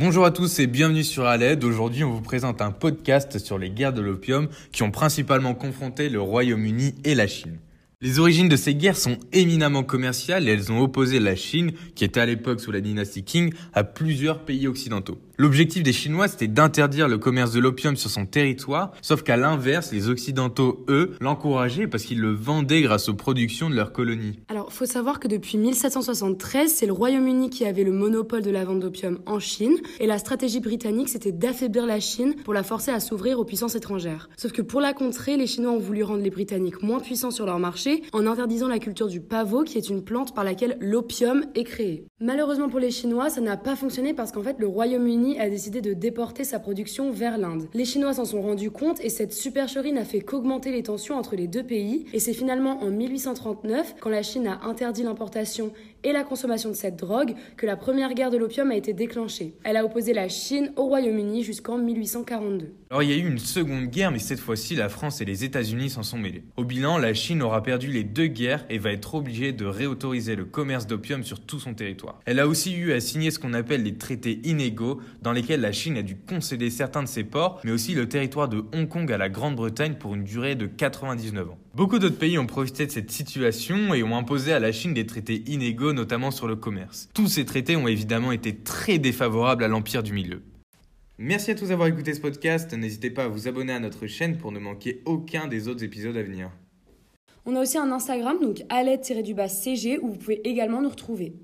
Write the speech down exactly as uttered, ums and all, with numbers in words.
Bonjour à tous et bienvenue sur A L E D. Aujourd'hui, on vous présente un podcast sur les guerres de l'opium qui ont principalement confronté le Royaume-Uni et la Chine. Les origines de ces guerres sont éminemment commerciales et elles ont opposé la Chine, qui était à l'époque sous la dynastie Qing, à plusieurs pays occidentaux. L'objectif des Chinois, c'était d'interdire le commerce de l'opium sur son territoire, sauf qu'à l'inverse, les Occidentaux, eux, l'encourageaient parce qu'ils le vendaient grâce aux productions de leurs colonies. Alors, faut savoir que depuis mille sept cent soixante-treize, c'est le Royaume-Uni qui avait le monopole de la vente d'opium en Chine, et la stratégie britannique, c'était d'affaiblir la Chine pour la forcer à s'ouvrir aux puissances étrangères. Sauf que pour la contrer, les Chinois ont voulu rendre les Britanniques moins puissants sur leur marché, en interdisant la culture du pavot, qui est une plante par laquelle l'opium est créé. Malheureusement pour les Chinois, ça n'a pas fonctionné parce qu'en fait, le Royaume-Uni a décidé de déporter sa production vers l'Inde. Les Chinois s'en sont rendus compte et cette supercherie n'a fait qu'augmenter les tensions entre les deux pays. Et c'est finalement en mille huit cent trente-neuf, quand la Chine a interdit l'importation et la consommation de cette drogue, que la première guerre de l'opium a été déclenchée. Elle a opposé la Chine au Royaume-Uni jusqu'en mille huit cent quarante-deux. Alors il y a eu une seconde guerre, mais cette fois-ci, la France et les États-Unis s'en sont mêlés. Au bilan, la Chine aura perdu les deux guerres et va être obligée de réautoriser le commerce d'opium sur tout son territoire. Elle a aussi eu à signer ce qu'on appelle les traités inégaux, dans lesquels la Chine a dû concéder certains de ses ports, mais aussi le territoire de Hong Kong à la Grande-Bretagne pour une durée de quatre-vingt-dix-neuf ans. Beaucoup d'autres pays ont profité de cette situation et ont imposé à la Chine des traités inégaux, notamment sur le commerce. Tous ces traités ont évidemment été très défavorables à l'Empire du Milieu. Merci à tous d'avoir écouté ce podcast, n'hésitez pas à vous abonner à notre chaîne pour ne manquer aucun des autres épisodes à venir. On a aussi un Instagram, donc A L E D tiret du bas C G, où vous pouvez également nous retrouver.